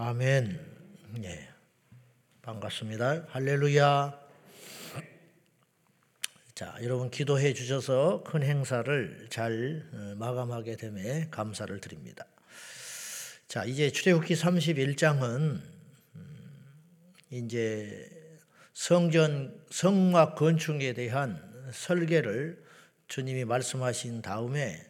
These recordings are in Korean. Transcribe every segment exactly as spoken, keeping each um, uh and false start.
아멘. 네. 반갑습니다. 할렐루야. 자, 여러분 기도해 주셔서 큰 행사를 잘 마감하게 됨에 감사를 드립니다. 자, 이제 출애굽기 삼십일 장은 이제 성전 성막 건축에 대한 설계를 주님이 말씀하신 다음에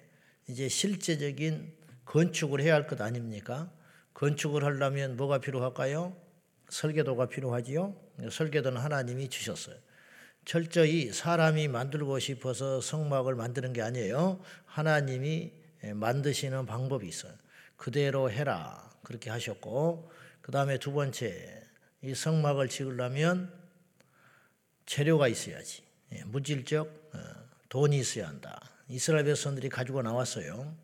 이제 실제적인 건축을 해야 할 것 아닙니까? 건축을 하려면 뭐가 필요할까요? 설계도가 필요하지요. 설계도는 하나님이 주셨어요. 철저히 사람이 만들고 싶어서 성막을 만드는 게 아니에요. 하나님이 만드시는 방법이 있어요. 그대로 해라 그렇게 하셨고, 그 다음에 두 번째, 이 성막을 지으려면 재료가 있어야지. 물질적 돈이 있어야 한다. 이스라엘 백성들이 가지고 나왔어요.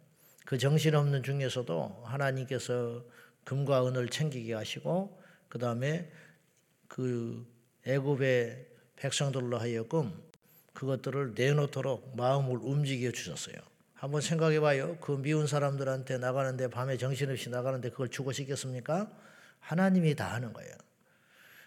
그 정신없는 중에서도 하나님께서 금과 은을 챙기게 하시고, 그 다음에 그 애굽의 백성들로 하여금 그것들을 내놓도록 마음을 움직여 주셨어요. 한번 생각해 봐요. 그 미운 사람들한테 나가는데, 밤에 정신없이 나가는데 그걸 주고 싶겠습니까? 하나님이 다 하는 거예요.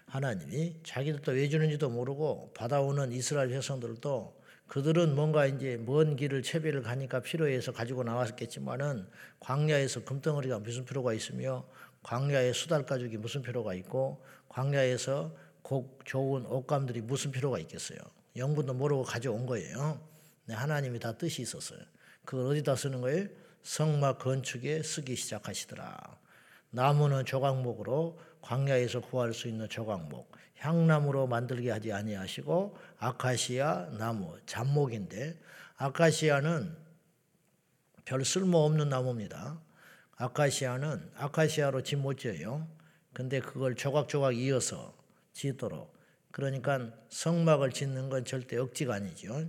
하나님이 자기들도 왜 주는지도 모르고 받아오는 이스라엘 백성들도 그들은 뭔가 이제 먼 길을 채비를 가니까 필요해서 가지고 나왔겠지만은 광야에서 금덩어리가 무슨 필요가 있으며, 광야에 수달가죽이 무슨 필요가 있고, 광야에서 곡 좋은 옷감들이 무슨 필요가 있겠어요. 영분도 모르고 가져온 거예요. 네, 하나님이 다 뜻이 있었어요. 그걸 어디다 쓰는 거예요? 성막 건축에 쓰기 시작하시더라. 나무는 조각목으로 광야에서 구할 수 있는 조각목, 향나무로 만들게 하지 아니하시고 아카시아 나무, 잡목인데, 아카시아는 별 쓸모없는 나무입니다. 아카시아는 아카시아로 집 못 지어요. 근데 그걸 조각조각 이어서 짓도록. 그러니까 성막을 짓는 건 절대 억지가 아니죠.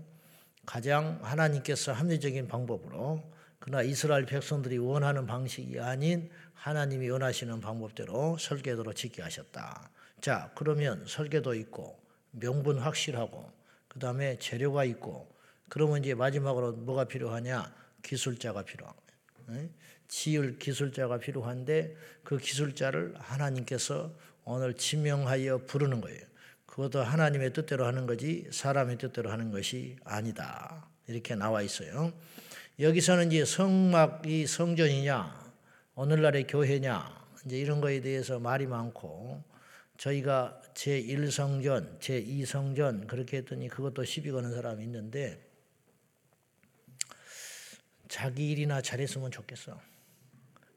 가장 하나님께서 합리적인 방법으로, 그러나 이스라엘 백성들이 원하는 방식이 아닌 하나님이 원하시는 방법대로 설계도로 짓게 하셨다. 자, 그러면 설계도 있고 명분 확실하고 그 다음에 재료가 있고, 그러면 이제 마지막으로 뭐가 필요하냐? 기술자가 필요합니다. 지을 기술자가 필요한데, 그 기술자를 하나님께서 오늘 지명하여 부르는 거예요. 그것도 하나님의 뜻대로 하는 거지 사람의 뜻대로 하는 것이 아니다. 이렇게 나와 있어요. 여기서는 이제 성막이 성전이냐, 오늘날의 교회냐, 이제 이런 거에 대해서 말이 많고, 저희가 제일 성전, 제이 성전 그렇게 했더니 그것도 시비 거는 사람이 있는데, 자기 일이나 잘했으면 좋겠어.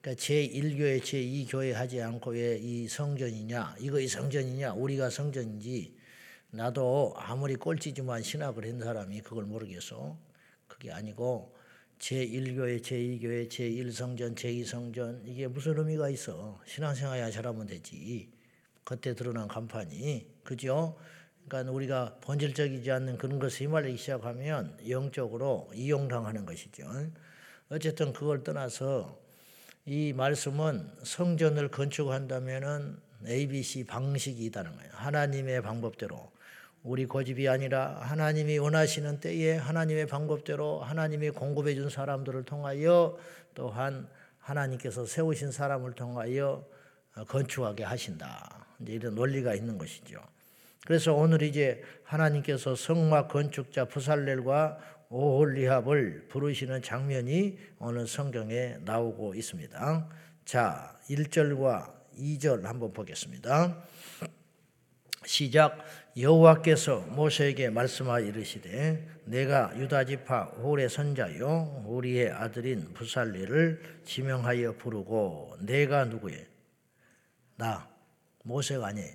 그러니까 제일 교회, 제이 교회 하지 않고 왜 이 성전이냐, 이거 이 성전이냐, 우리가 성전인지. 나도 아무리 꼴찌지만 신학을 한 사람이 그걸 모르겠어. 그게 아니고 제일 교회, 제이 교회, 제일 성전, 제이 성전 이게 무슨 의미가 있어. 신앙생활이야 잘하면 되지. 겉에 드러난 간판이. 그죠? 그러니까 우리가 본질적이지 않는 그런 것을 휘말리기 시작하면 영적으로 이용당하는 것이죠. 어쨌든 그걸 떠나서 이 말씀은 성전을 건축한다면은 에이 비 씨 방식이 있다는 거예요. 하나님의 방법대로, 우리 고집이 아니라 하나님이 원하시는 때에 하나님의 방법대로, 하나님이 공급해 준 사람들을 통하여, 또한 하나님께서 세우신 사람을 통하여 건축하게 하신다. 이제 이런 원리가 있는 것이죠. 그래서 오늘 이제 하나님께서 성막 건축자 부살렐과 오홀리합을 부르시는 장면이 오늘 성경에 나오고 있습니다. 자, 일 절과 이 절 한번 보겠습니다. 시작. 여호와께서 모세에게 말씀하여 이르시되, 내가 유다지파 홀의 선자요 우리의 아들인 부살렐을 지명하여 부르고. 내가 누구예? 나 모세가 아니에요.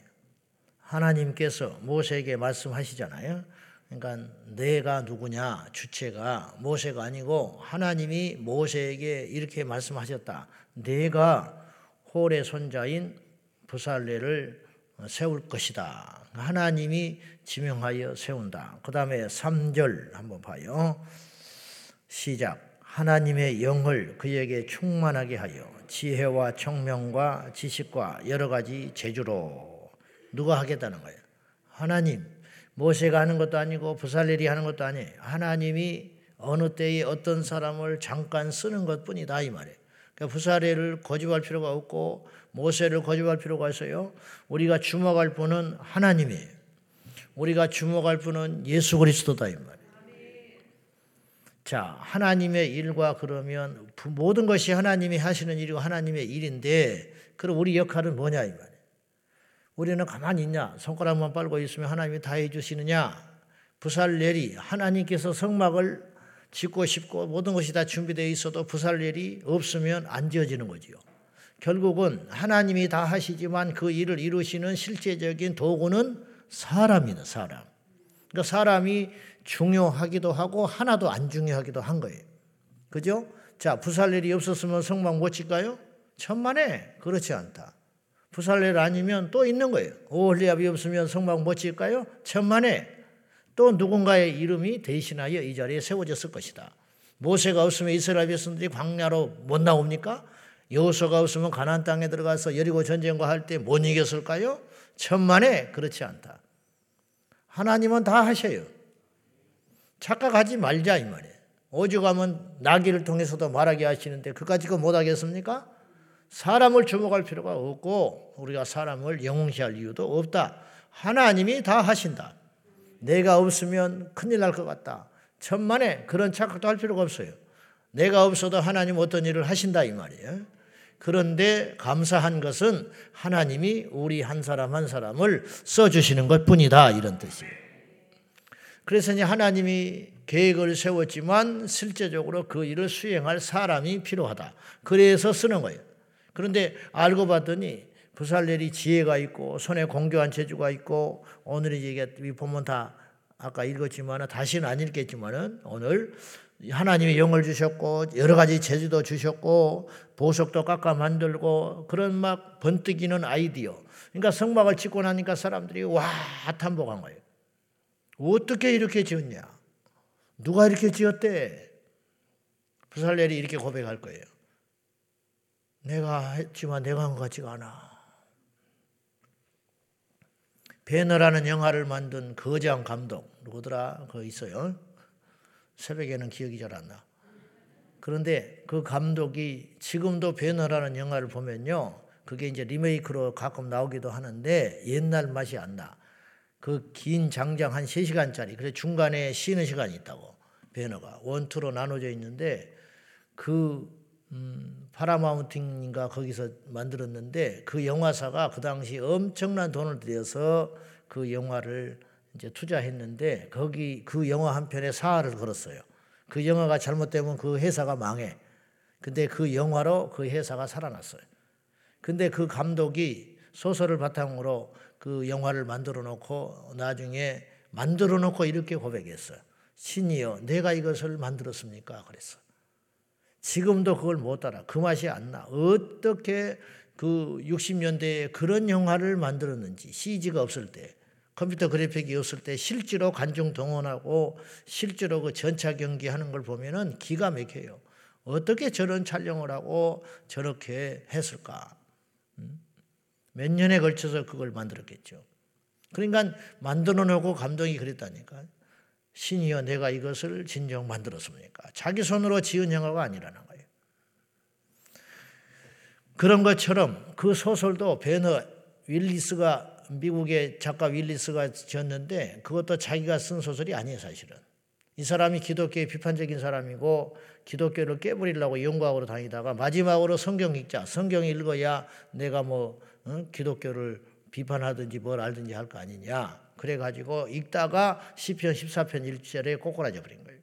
하나님께서 모세에게 말씀하시잖아요. 그러니까 내가 누구냐, 주체가 모세가 아니고 하나님이 모세에게 이렇게 말씀하셨다. 내가 홀의 손자인 부살렐을 세울 것이다. 하나님이 지명하여 세운다. 그 다음에 삼 절 한번 봐요. 시작. 하나님의 영을 그에게 충만하게 하여 지혜와 청명과 지식과 여러 가지 재주로. 누가 하겠다는 거예요? 하나님. 모세가 하는 것도 아니고 부살렐이 하는 것도 아니에요. 하나님이 어느 때에 어떤 사람을 잠깐 쓰는 것뿐이다 이 말이에요. 그러니까 부사리를 고집할 필요가 없고 모세를 고집할 필요가 있어요. 우리가 주목할 분은 하나님이에요. 우리가 주목할 분은 예수 그리스도다 이 말이에요. 자, 하나님의 일과 그러면 모든 것이 하나님이 하시는 일이고 하나님의 일인데 그럼 우리 역할은 뭐냐 이 말이에요. 우리는 가만히 있냐? 손가락만 빨고 있으면 하나님이 다 해주시느냐? 부살렐이 하나님께서 성막을 짓고 싶고 모든 것이 다 준비되어 있어도 부살렐이 없으면 안 지어지는 거지요. 결국은 하나님이 다 하시지만 그 일을 이루시는 실제적인 도구는 사람이다, 사람. 그러니까 사람이 중요하기도 하고 하나도 안 중요하기도 한 거예요. 그죠? 자, 부살렐이 없었으면 성막 못 짓까요? 천만에 그렇지 않다. 부살렐 아니면 또 있는 거예요. 오홀리압이 없으면 성막 못 짓까요? 천만에. 또 누군가의 이름이 대신하여 이 자리에 세워졌을 것이다. 모세가 없으면 이스라엘 백성들이 광야로 못 나옵니까? 여호수아가 없으면 가나안 땅에 들어가서 여리고 전쟁과 할 때 못 이겼을까요? 천만에 그렇지 않다. 하나님은 다 하셔요. 착각하지 말자 이 말이에요. 오죽하면 나귀를 통해서도 말하게 하시는데 그까짓 거 못 하겠습니까? 사람을 주목할 필요가 없고 우리가 사람을 영웅시할 이유도 없다. 하나님이 다 하신다. 내가 없으면 큰일 날 것 같다. 천만에 그런 착각도 할 필요가 없어요. 내가 없어도 하나님 어떤 일을 하신다 이 말이에요. 그런데 감사한 것은 하나님이 우리 한 사람 한 사람을 써주시는 것뿐이다 이런 뜻이에요. 그래서 이제 하나님이 계획을 세웠지만 실제적으로 그 일을 수행할 사람이 필요하다. 그래서 쓰는 거예요. 그런데 알고 봤더니 부살렐이 지혜가 있고 손에 공교한 재주가 있고 오늘이 얘기했던 이 본문 다 아까 읽었지만 다시는 안 읽겠지만 오늘 하나님이 영을 주셨고 여러 가지 재주도 주셨고 보석도 깎아 만들고 그런 막 번뜩이는 아이디어. 그러니까 성막을 짓고 나니까 사람들이 와 탐복한 거예요. 어떻게 이렇게 지었냐? 누가 이렇게 지었대? 부살렐이 이렇게 고백할 거예요. 내가 했지만 내가 한 것 같지가 않아. 배너라는 영화를 만든 거장 감독 누구더라? 그 있어요. 새벽에는 기억이 잘 안 나. 그런데 그 감독이 지금도 배너라는 영화를 보면요. 그게 이제 리메이크로 가끔 나오기도 하는데 옛날 맛이 안 나. 그 긴 장장 한 세 시간짜리. 그래서 중간에 쉬는 시간이 있다고. 배너가 원투로 나눠져 있는데 그 음, 파라마운틴인가 거기서 만들었는데 그 영화사가 그 당시 엄청난 돈을 들여서 그 영화를 이제 투자했는데 거기 그 영화 한 편에 사활을 걸었어요. 그 영화가 잘못되면 그 회사가 망해. 근데 그 영화로 그 회사가 살아났어요. 근데 그 감독이 소설을 바탕으로 그 영화를 만들어 놓고 나중에 만들어 놓고 이렇게 고백했어요. 신이여, 내가 이것을 만들었습니까? 그랬어. 지금도 그걸 못 따라. 그 맛이 안 나. 어떻게 그 육십 년대에 그런 영화를 만들었는지. 씨지가 없을 때, 컴퓨터 그래픽이 없을 때 실제로 관중 동원하고 실제로 그 전차 경기하는 걸 보면은 기가 막혀요. 어떻게 저런 촬영을 하고 저렇게 했을까? 몇 년에 걸쳐서 그걸 만들었겠죠. 그러니까 만들어 놓고 감독이 그랬다니까. 신이여, 내가 이것을 진정 만들었습니까? 자기 손으로 지은 영화가 아니라는 거예요. 그런 것처럼 그 소설도 베너 윌리스가 미국의 작가 윌리스가 지었는데 그것도 자기가 쓴 소설이 아니에요 사실은. 이 사람이 기독교의 비판적인 사람이고 기독교를 깨버리려고 영과학으로 다니다가 마지막으로 성경 읽자. 성경 읽어야 내가 뭐 응? 기독교를 비판하든지 뭘 알든지 할 거 아니냐. 그래가지고 읽다가 시편 십사 편 일 절에 꼬꾸라져 버린 거예요.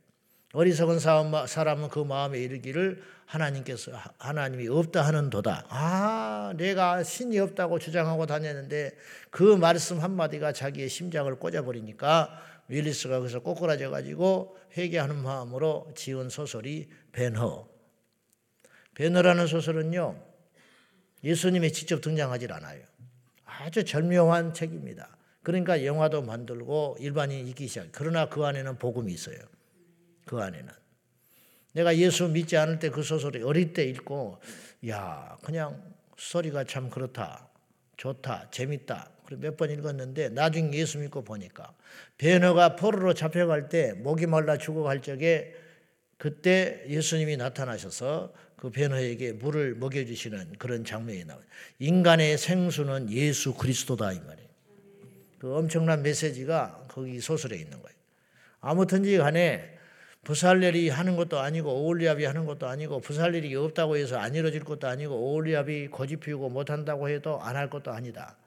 어리석은 사람은 그 마음에 이르기를 하나님께서 하나님이 없다 하는 도다. 아, 내가 신이 없다고 주장하고 다녔는데 그 말씀 한마디가 자기의 심장을 꽂아버리니까 윌리스가 거기서 꼬꾸라져가지고 회개하는 마음으로 지은 소설이 배너. 배너라는 소설은요. 예수님이 직접 등장하질 않아요. 아주 절묘한 책입니다. 그러니까 영화도 만들고 일반인이 읽기 시작. 그러나 그 안에는 복음이 있어요. 그 안에는. 내가 예수 믿지 않을 때 그 소설이 어릴 때 읽고 야 그냥 스토리가 참 그렇다. 좋다. 재밌다. 그리고 몇 번 읽었는데 나중에 예수 믿고 보니까 베너가 포로로 잡혀갈 때 목이 말라 죽어갈 적에 그때 예수님이 나타나셔서 그 벤허에게 물을 먹여주시는 그런 장면이 나와요. 인간의 생수는 예수 그리스도다 이 말이에요. 그 엄청난 메시지가 거기 소설에 있는 거예요. 아무튼지 간에 부살렐이 하는 것도 아니고 오홀리압이 하는 것도 아니고 부살렐이 없다고 해서 안 이루어질 것도 아니고 오홀리압이 거짓 피우고 못한다고 해도 안 할 것도 아니다.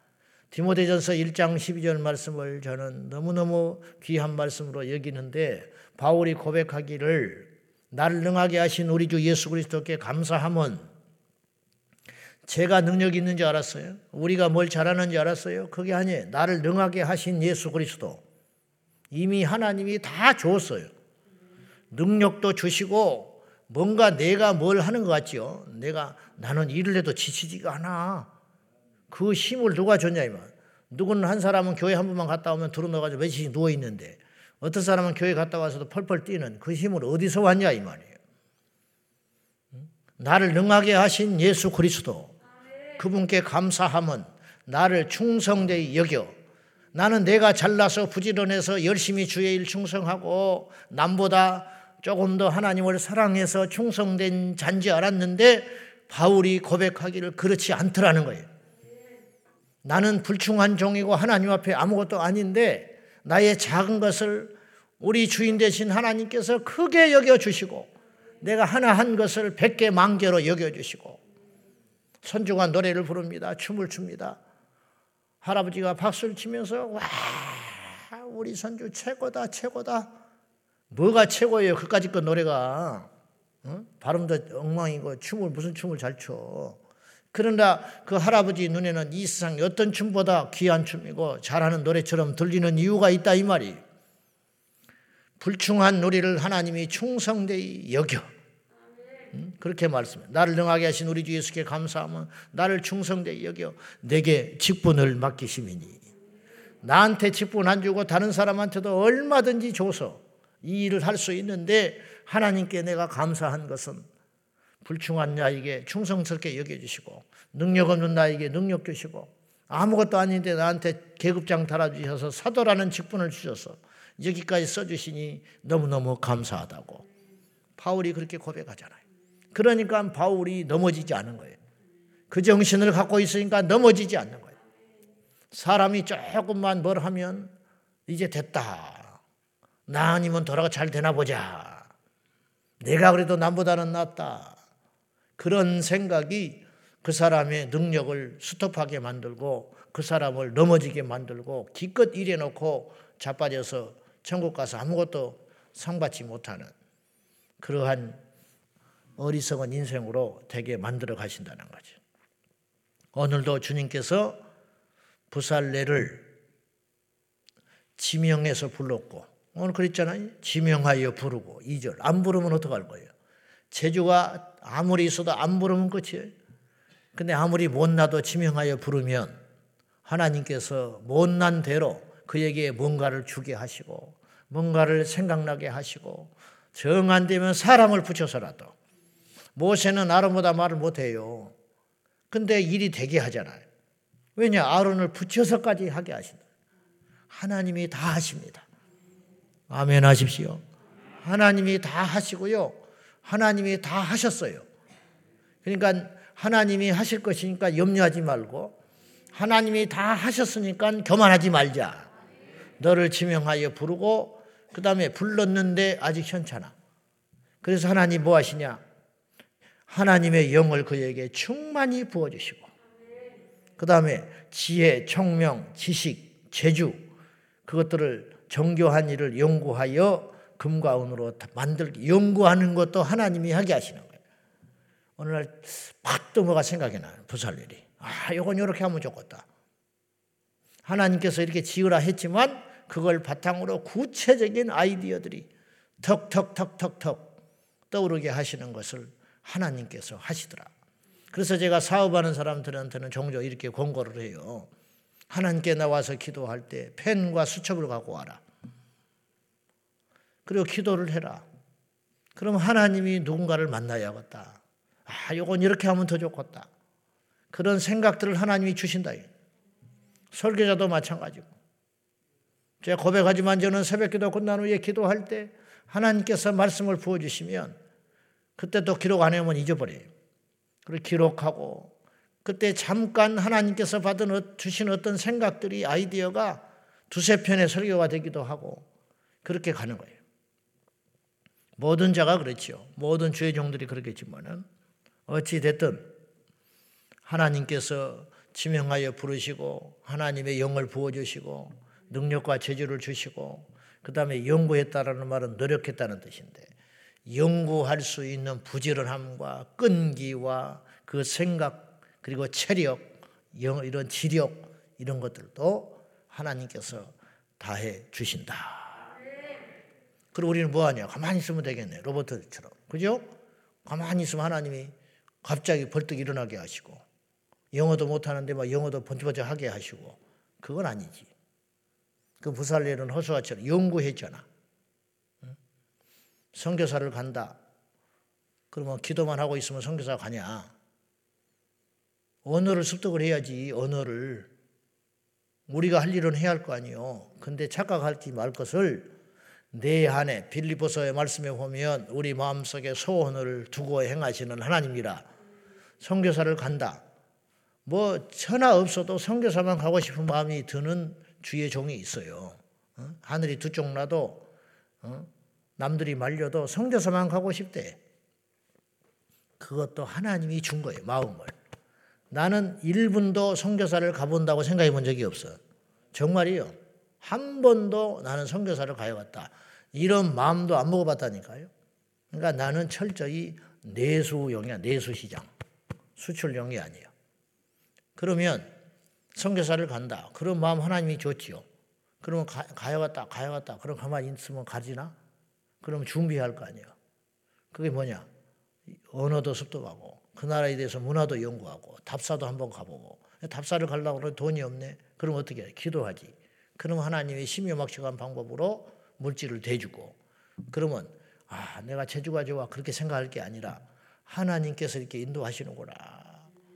디모데전서 일 장 십이 절 말씀을 저는 너무너무 귀한 말씀으로 여기는데 바울이 고백하기를 나를 능하게 하신 우리 주 예수 그리스도께 감사함은 제가 능력이 있는 줄 알았어요. 우리가 뭘 잘하는 줄 알았어요. 그게 아니에요. 나를 능하게 하신 예수 그리스도. 이미 하나님이 다 줬어요. 능력도 주시고 뭔가 내가 뭘 하는 것 같지요. 내가 나는 일을 해도 지치지가 않아. 그 힘을 누가 줬냐 이 말. 누구는 한 사람은 교회 한 번만 갔다 오면 드러나가지고 며칠씩 누워있는데 어떤 사람은 교회 갔다 와서도 펄펄 뛰는 그 힘을 어디서 왔냐 이 말이에요. 나를 능하게 하신 예수 그리스도 그분께 감사함은 나를 충성되이 여겨 나는 내가 잘나서 부지런해서 열심히 주의 일 충성하고 남보다 조금 더 하나님을 사랑해서 충성된 잔지 알았는데 바울이 고백하기를 그렇지 않더라는 거예요. 나는 불충한 종이고 하나님 앞에 아무것도 아닌데 나의 작은 것을 우리 주인 되신 하나님께서 크게 여겨주시고 내가 하나 한 것을 백개 만개로 여겨주시고 선중한 노래를 부릅니다. 춤을 춥니다. 할아버지가 박수를 치면서 와 우리 선주 최고다 최고다. 뭐가 최고예요? 그까짓 건 노래가. 응? 발음도 엉망이고 춤을 무슨 춤을 잘 춰. 그러나 그 할아버지 눈에는 이 세상 어떤 춤보다 귀한 춤이고 잘하는 노래처럼 들리는 이유가 있다 이 말이. 불충한 우리를 하나님이 충성되이 여겨. 음? 그렇게 말씀해. 나를 능하게 하신 우리 주 예수께 감사하면 나를 충성되이 여겨 내게 직분을 맡기심이니. 나한테 직분 안 주고 다른 사람한테도 얼마든지 줘서 이 일을 할 수 있는데 하나님께 내가 감사한 것은 불충한 나에게 충성스럽게 여겨주시고 능력 없는 나에게 능력 주시고 아무것도 아닌데 나한테 계급장 달아주셔서 사도라는 직분을 주셔서 여기까지 써주시니 너무너무 감사하다고 바울이 그렇게 고백하잖아요. 그러니까 바울이 넘어지지 않은 거예요. 그 정신을 갖고 있으니까 넘어지지 않는 거예요. 사람이 조금만 뭘 하면 이제 됐다. 나 아니면 돌아가 잘 되나 보자. 내가 그래도 남보다는 낫다. 그런 생각이 그 사람의 능력을 스톱하게 만들고 그 사람을 넘어지게 만들고 기껏 일해놓고 자빠져서 천국 가서 아무것도 상받지 못하는 그러한 어리석은 인생으로 되게 만들어 가신다는 거죠. 오늘도 주님께서 부살레를 지명해서 불렀고 오늘 그랬잖아요. 지명하여 부르고 이 절 안 부르면 어떡할 거예요. 재주가 아무리 있어도 안 부르면 끝이에요. 근데 아무리 못나도 지명하여 부르면 하나님께서 못난 대로 그에게 뭔가를 주게 하시고 뭔가를 생각나게 하시고 정 안 되면 사람을 붙여서라도 모세는 아론보다 말을 못해요. 근데 일이 되게 하잖아요. 왜냐? 아론을 붙여서까지 하게 하신다. 하나님이 다 하십니다. 아멘 하십시오. 하나님이 다 하시고요. 하나님이 다 하셨어요. 그러니까 하나님이 하실 것이니까 염려하지 말고 하나님이 다 하셨으니까 교만하지 말자. 너를 지명하여 부르고 그 다음에 불렀는데 아직 현찮아. 그래서 하나님 뭐 하시냐? 하나님의 영을 그에게 충만히 부어주시고 그 다음에 지혜, 총명, 지식, 재주 그것들을 정교한 일을 연구하여 금과 은으로 만들기 연구하는 것도 하나님이 하게 하시는 거예요. 오늘날 팍 또 뭐가 생각이 나요. 부살렐이. 아 이건 이렇게 하면 좋겠다. 하나님께서 이렇게 지으라 했지만 그걸 바탕으로 구체적인 아이디어들이 턱턱턱턱턱 떠오르게 하시는 것을 하나님께서 하시더라. 그래서 제가 사업하는 사람들한테는 종종 이렇게 권고를 해요. 하나님께 나와서 기도할 때 펜과 수첩을 갖고 와라. 그리고 기도를 해라. 그럼 하나님이 누군가를 만나야겠다. 아, 이건 이렇게 하면 더 좋겠다. 그런 생각들을 하나님이 주신다. 설교자도 마찬가지고. 제가 고백하지만 저는 새벽 기도 끝난 후에 기도할 때 하나님께서 말씀을 부어주시면 그때도 기록 안 해오면 잊어버려요. 그리고 기록하고 그때 잠깐 하나님께서 받은 주신 어떤 생각들이 아이디어가 두세 편의 설교가 되기도 하고 그렇게 가는 거예요. 모든 자가 그렇지요. 모든 주의 종들이 그렇겠지만은 어찌 됐든 하나님께서 지명하여 부르시고 하나님의 영을 부어주시고 능력과 재주를 주시고 그 다음에 연구했다라는 말은 노력했다는 뜻인데 연구할 수 있는 부지런함과 끈기와 그 생각 그리고 체력 이런 지력 이런 것들도 하나님께서 다해 주신다. 그리고 우리는 뭐하냐? 가만히 있으면 되겠네. 로봇처럼. 그죠? 가만히 있으면 하나님이 갑자기 벌떡 일어나게 하시고 영어도 못하는데 막 영어도 번쩍번쩍하게 하시고 그건 아니지. 그 부살레는 허수아처럼 연구했잖아. 선교사를 간다. 그러면 기도만 하고 있으면 선교사 가냐. 언어를 습득을 해야지. 언어를. 우리가 할 일은 해야 할 거 아니요. 근데 착각하지 말 것을 내 안에 빌립보서의 말씀에 보면 우리 마음속에 소원을 두고 행하시는 하나님이라. 선교사를 간다. 뭐 천하 없어도 선교사만 가고 싶은 마음이 드는 주의 종이 있어요. 어? 하늘이 두 쪽 나도 어? 남들이 말려도 선교사만 가고 싶대. 그것도 하나님이 준 거예요. 마음을. 나는 일 분도 선교사를 가본다고 생각해 본 적이 없어. 정말이요. 한 번도 나는 선교사를 가야겠다. 이런 마음도 안 먹어봤다니까요. 그러니까 나는 철저히 내수용이야. 내수시장. 수출용이 아니에요. 그러면 선교사를 간다. 그런 마음 하나님이 줬지요. 그러면 가, 가야겠다. 가야겠다. 그럼 가만히 있으면 가지나? 그럼 준비해야 할 거 아니에요. 그게 뭐냐? 언어도 습득하고 그 나라에 대해서 문화도 연구하고 답사도 한번 가보고 답사를 가려고 하면 돈이 없네. 그럼 어떻게 해? 기도하지. 그럼 하나님의 심요막측한 방법으로 물질을 대주고 그러면 아 내가 재주가 좋아 그렇게 생각할 게 아니라 하나님께서 이렇게 인도하시는구나.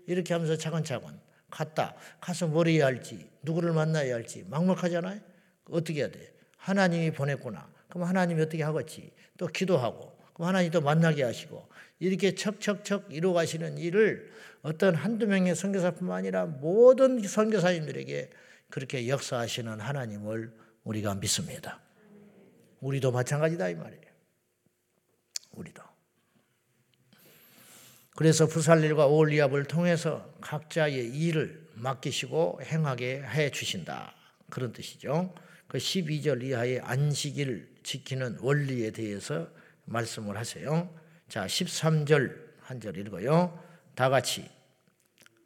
이렇게 하면서 차근차근 갔다. 가서 뭘 해야 할지 누구를 만나야 할지 막막하잖아요. 어떻게 해야 돼? 하나님이 보냈구나. 그럼 하나님이 어떻게 하겠지? 또 기도하고 그럼 하나님이 또 만나게 하시고 이렇게 척척척 이루어가시는 일을 어떤 한두 명의 선교사뿐만 아니라 모든 선교사님들에게 그렇게 역사하시는 하나님을 우리가 믿습니다. 우리도 마찬가지다 이 말이에요. 우리도. 그래서 부살렐과 오홀리압을 통해서 각자의 일을 맡기시고 행하게 해 주신다. 그런 뜻이죠. 그 십이 절 이하의 안식일 지키는 원리에 대해서 말씀을 하세요. 자, 십삼 절 한 절 읽어요. 다 같이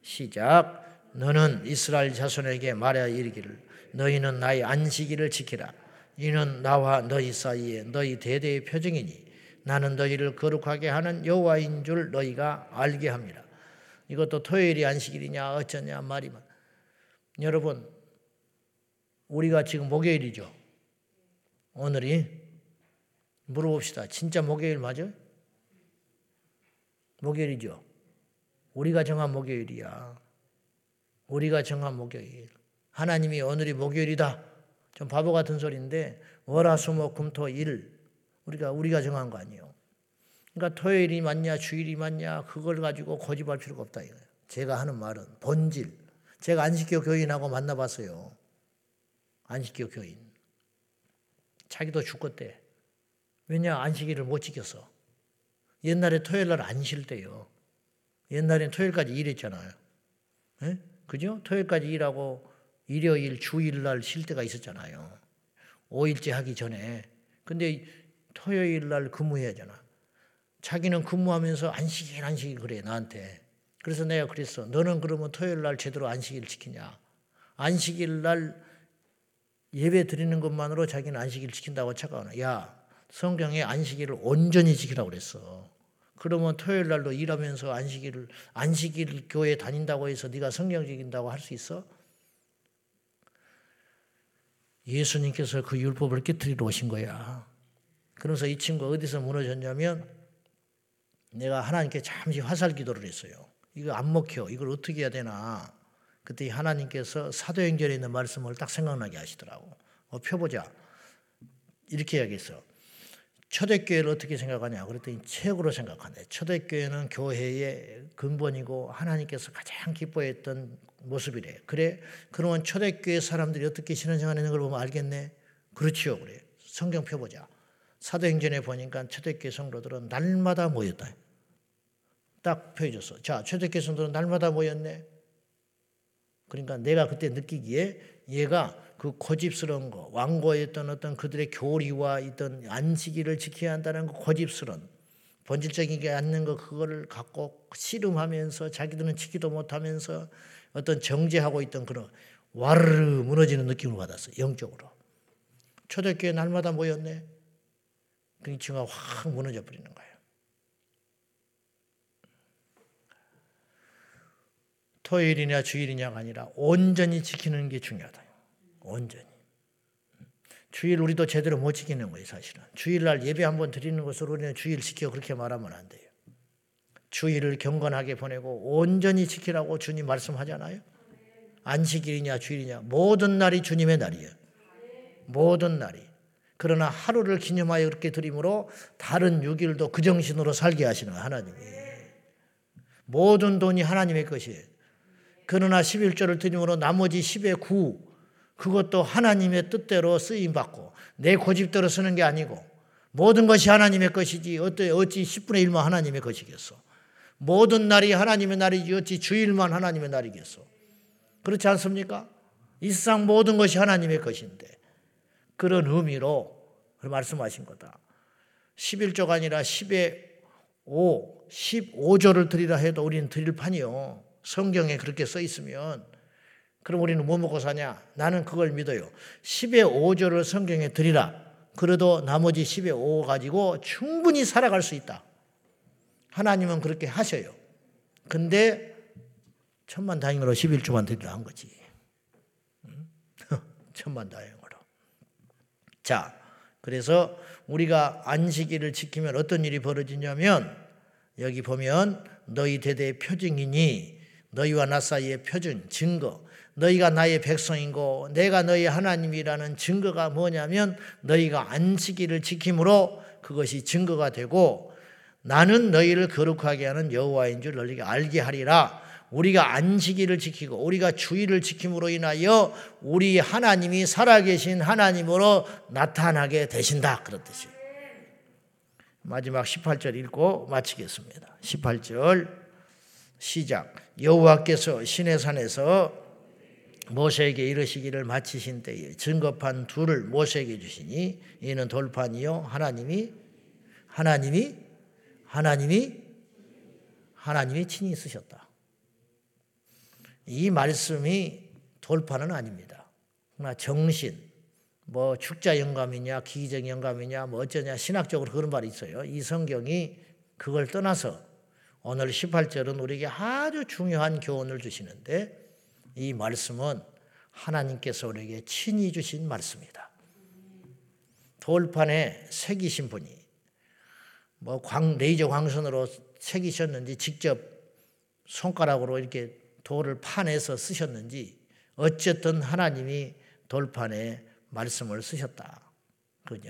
시작. 너는 이스라엘 자손에게 말하여 이르기를 너희는 나의 안식일을 지키라. 이는 나와 너희 사이에 너희 대대의 표징이니 나는 너희를 거룩하게 하는 여호와인 줄 너희가 알게 합니다. 이것도 토요일이 안식일이냐 어쩌냐 말이면 여러분 우리가 지금 목요일이죠. 오늘이 물어봅시다. 진짜 목요일 맞아요? 목요일이죠. 우리가 정한 목요일이야. 우리가 정한 목요일. 하나님이 오늘이 목요일이다. 좀 바보 같은 소리인데 월화수목금토일 우리가 우리가 정한 거 아니에요. 그러니까 토요일이 맞냐 주일이 맞냐 그걸 가지고 고집할 필요가 없다 이거예요. 제가 하는 말은 본질. 제가 안식교 교인하고 만나봤어요. 안식교 교인. 자기도 죽겠대. 왜냐 안식일을 못 지켰어. 옛날에 토요일 날 안 쉴 때요. 옛날엔 토요일까지 일했잖아요. 네? 그죠? 토요일까지 일하고 일요일, 주일 날 쉴 때가 있었잖아요. 오 일째 하기 전에. 근데 토요일 날 근무해야잖아. 자기는 근무하면서 안식일, 안식일 그래, 나한테. 그래서 내가 그랬어. 너는 그러면 토요일 날 제대로 안식일 지키냐. 안식일 날 예배 드리는 것만으로 자기는 안식일 지킨다고 착각하나. 야, 성경에 안식일을 온전히 지키라고 그랬어. 그러면 토요일 날도 일하면서 안식일을 안식일 교회 다닌다고 해서 네가 성경 지킨다고 할 수 있어? 예수님께서 그 율법을 깨트리러 오신 거야. 그러면서 이 친구가 어디서 무너졌냐면 내가 하나님께 잠시 화살 기도를 했어요. 이거 안 먹혀. 이걸 어떻게 해야 되나. 그때 하나님께서 사도행전에 있는 말씀을 딱 생각나게 하시더라고. 어, 펴보자. 이렇게 해야겠어. 초대교회를 어떻게 생각하냐 그랬더니 최고로 생각하네. 초대교회는 교회의 근본이고 하나님께서 가장 기뻐했던 모습이래. 그래? 그러면 초대교회 사람들이 어떻게 신앙생활하는 걸 보면 알겠네. 그렇지요. 그래. 성경 펴보자. 사도행전에 보니까 초대교회 성도들은 날마다 모였다. 딱 펴줬어. 자, 초대교회 성도들은 날마다 모였네. 그러니까 내가 그때 느끼기에 얘가 그 고집스러운 거, 완고했던 어떤 그들의 교리와 있던 안식일을 지켜야 한다는 그 고집스러운 본질적인 게 않는 거, 그거를 갖고 씨름하면서 자기들은 지키도 못하면서 어떤 정죄하고 있던 그런 와르르 무너지는 느낌을 받았어. 영적으로. 초대교회 날마다 모였네. 그러니까 지금 확 무너져 버리는 거예요. 토요일이냐 주일이냐가 아니라 온전히 지키는 게 중요하다. 온전히. 주일 우리도 제대로 못 지키는 거예요, 사실은. 주일날 예배 한번 드리는 것으로 우리는 주일 지켜 그렇게 말하면 안 돼요. 주일을 경건하게 보내고 온전히 지키라고 주님 말씀하잖아요. 안식일이냐 주일이냐. 모든 날이 주님의 날이에요. 모든 날이. 그러나 하루를 기념하여 그렇게 드림으로 다른 육 일도 그 정신으로 살게 하시는 거예요, 하나님이. 모든 돈이 하나님의 것이에요. 그러나 십일조를 드림으로 나머지 십의 구 그것도 하나님의 뜻대로 쓰임받고 내 고집대로 쓰는 게 아니고 모든 것이 하나님의 것이지 어때, 어찌 십분의 일만 하나님의 것이겠어. 모든 날이 하나님의 날이지 어찌 주일만 하나님의 날이겠어. 그렇지 않습니까? 이 세상 모든 것이 하나님의 것인데 그런 의미로 말씀하신 거다. 십일조가 아니라 십의 오, 십오조를 드리라 해도 우리는 드릴 판이요. 성경에 그렇게 써 있으면 그럼 우리는 뭐 먹고 사냐? 나는 그걸 믿어요. 십의 오조를 성경에 드리라. 그래도 나머지 십의 오 가지고 충분히 살아갈 수 있다. 하나님은 그렇게 하셔요. 근데 천만 다행으로 십일조만 드리라 한 거지. 천만 다행으로. 자, 그래서 우리가 안식일을 지키면 어떤 일이 벌어지냐면 여기 보면 너희 대대의 표징이니 너희와 나 사이의 표징, 증거. 너희가 나의 백성이고 내가 너희 하나님이라는 증거가 뭐냐면 너희가 안식일을 지킴으로 그것이 증거가 되고 나는 너희를 거룩하게 하는 여호와인 줄 너희가 알게 하리라. 우리가 안식일을 지키고 우리가 주일을 지킴으로 인하여 우리 하나님이 살아계신 하나님으로 나타나게 되신다. 그렇듯이 마지막 십팔절 읽고 마치겠습니다. 십팔절 시작. 여호와께서 시내 산에서 모세에게 이르시기를 마치신 때에 증거판 둘을 모세에게 주시니 이는 돌판이요 하나님이 하나님이 하나님이 하나님이 친히 쓰셨다. 이 말씀이 돌판은 아닙니다. 그러나 정신, 뭐 축자 영감이냐 기기적 영감이냐 뭐 어쩌냐 신학적으로 그런 말이 있어요. 이 성경이 그걸 떠나서 오늘 십팔 절은 우리에게 아주 중요한 교훈을 주시는데 이 말씀은 하나님께서 우리에게 친히 주신 말씀이다. 돌판에 새기신 분이 뭐 광, 레이저 광선으로 새기셨는지 직접 손가락으로 이렇게 돌을 파내서 쓰셨는지 어쨌든 하나님이 돌판에 말씀을 쓰셨다. 그죠?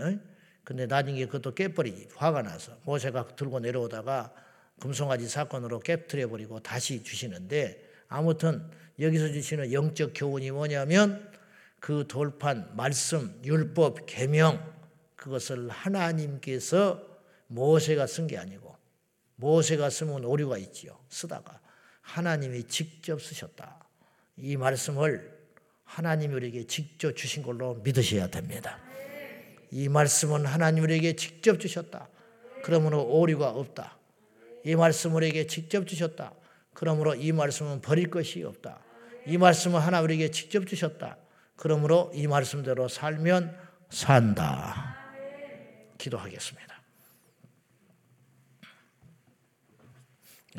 근데 나중에 그것도 깨버리지. 화가 나서 모세가 들고 내려오다가 금송아지 사건으로 깨트려버리고 다시 주시는데 아무튼 여기서 주시는 영적 교훈이 뭐냐면 그 돌판, 말씀, 율법, 계명 그것을 하나님께서 모세가 쓴 게 아니고 모세가 쓰면 오류가 있지요. 쓰다가 하나님이 직접 쓰셨다. 이 말씀을 하나님이 우리에게 직접 주신 걸로 믿으셔야 됩니다. 이 말씀은 하나님이 우리에게 직접 주셨다. 그러므로 오류가 없다. 이 말씀을 우리에게 직접 주셨다. 그러므로 이 말씀은 버릴 것이 없다. 이 말씀은 하나 우리에게 직접 주셨다. 그러므로 이 말씀대로 살면 산다. 기도하겠습니다.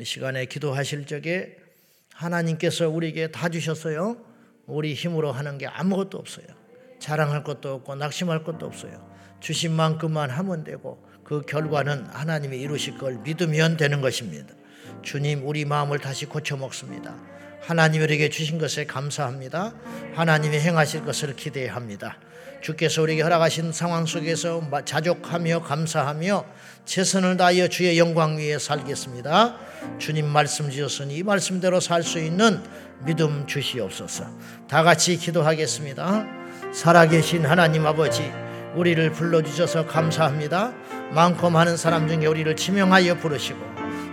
이 시간에 기도하실 적에 하나님께서 우리에게 다 주셨어요. 우리 힘으로 하는 게 아무것도 없어요. 자랑할 것도 없고 낙심할 것도 없어요. 주신 만큼만 하면 되고 그 결과는 하나님이 이루실 걸 믿으면 되는 것입니다. 주님, 우리 마음을 다시 고쳐먹습니다. 하나님 우리에게 주신 것에 감사합니다. 하나님이 행하실 것을 기대합니다. 주께서 우리에게 허락하신 상황 속에서 자족하며 감사하며 최선을 다하여 주의 영광 위에 살겠습니다. 주님 말씀 주셨으니 이 말씀대로 살 수 있는 믿음 주시옵소서. 다 같이 기도하겠습니다. 살아계신 하나님 아버지, 우리를 불러주셔서 감사합니다. 많고 많은 사람 중에 우리를 지명하여 부르시고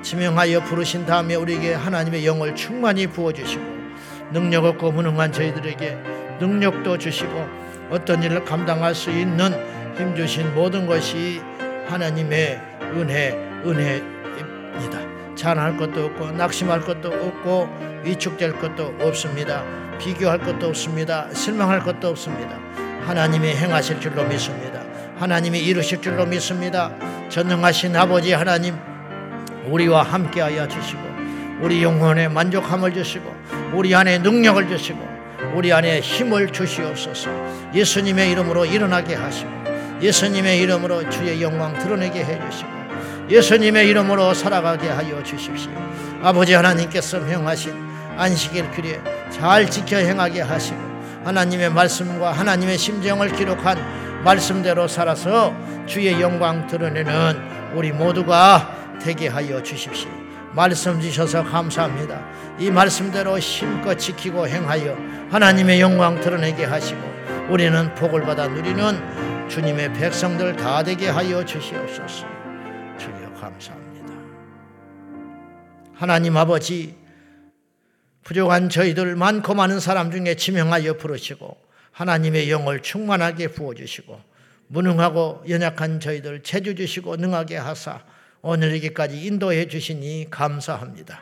지명하여 부르신 다음에 우리에게 하나님의 영을 충만히 부어주시고 능력 없고 무능한 저희들에게 능력도 주시고 어떤 일을 감당할 수 있는 힘주신 모든 것이 하나님의 은혜, 은혜입니다. 자랑할 것도 없고 낙심할 것도 없고 위축될 것도 없습니다. 비교할 것도 없습니다. 실망할 것도 없습니다. 하나님이 행하실 줄로 믿습니다. 하나님이 이루실 줄로 믿습니다. 전능하신 아버지 하나님, 우리와 함께하여 주시고 우리 영혼에 만족함을 주시고 우리 안에 능력을 주시고 우리 안에 힘을 주시옵소서. 예수님의 이름으로 일어나게 하시고 예수님의 이름으로 주의 영광 드러내게 해주시고 예수님의 이름으로 살아가게 하여 주십시오. 아버지 하나님께서 명하신 안식일 규례 잘 지켜 행하게 하시고 하나님의 말씀과 하나님의 심정을 기록한 말씀대로 살아서 주의 영광 드러내는 우리 모두가 되게 하여 주십시오. 말씀 주셔서 감사합니다. 이 말씀대로 힘껏 지키고 행하여 하나님의 영광 드러내게 하시고 우리는 복을 받아 누리는 주님의 백성들 다 되게 하여 주시옵소서. 주여 감사합니다. 하나님 아버지, 부족한 저희들 많고 많은 사람 중에 지명하여 부르시고 하나님의 영을 충만하게 부어주시고 무능하고 연약한 저희들 채주 주시고 능하게 하사 오늘 여기까지 인도해 주시니 감사합니다.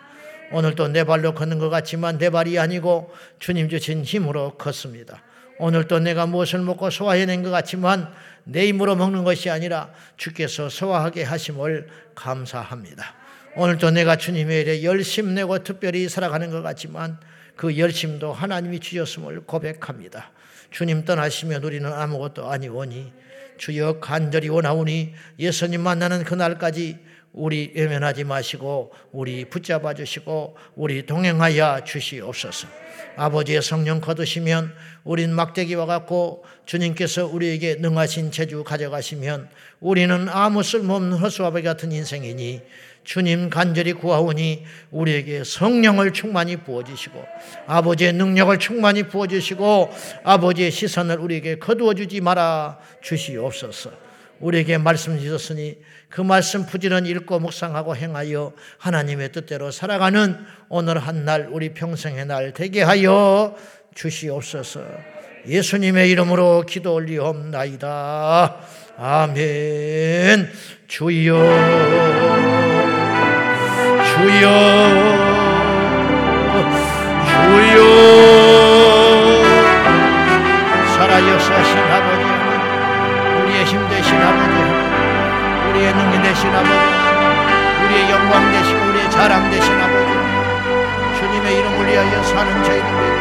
오늘도 내 발로 걷는 것 같지만 내 발이 아니고 주님 주신 힘으로 걷습니다. 오늘도 내가 무엇을 먹고 소화해낸 것 같지만 내 힘으로 먹는 것이 아니라 주께서 소화하게 하심을 감사합니다. 오늘도 내가 주님의 일에 열심 내고 특별히 살아가는 것 같지만 그 열심도 하나님이 주셨음을 고백합니다. 주님 떠나시면 우리는 아무것도 아니오니 주여 간절히 원하오니 예수님 만나는 그날까지 우리 외면하지 마시고 우리 붙잡아 주시고 우리 동행하여 주시옵소서. 아버지의 성령 거두시면 우린 막대기와 같고 주님께서 우리에게 능하신 재주 가져가시면 우리는 아무 쓸모없는 허수아비 같은 인생이니 주님 간절히 구하오니 우리에게 성령을 충만히 부어주시고 아버지의 능력을 충만히 부어주시고 아버지의 시선을 우리에게 거두어주지 말아 주시옵소서. 우리에게 말씀 주셨으니 그 말씀 부지런히 읽고 묵상하고 행하여 하나님의 뜻대로 살아가는 오늘 한 날 우리 평생의 날 되게 하여 주시옵소서. 예수님의 이름으로 기도 올리옵나이다. 아멘. 주여 주여 주여, 살아계신 아버지, 우리의 힘 되신 아버지, 우리의 능력 되신 아버지, 우리의 영광 되시고 우리의 자랑 되신 아버지, 주님의 이름을 위하여 사는 저희들에게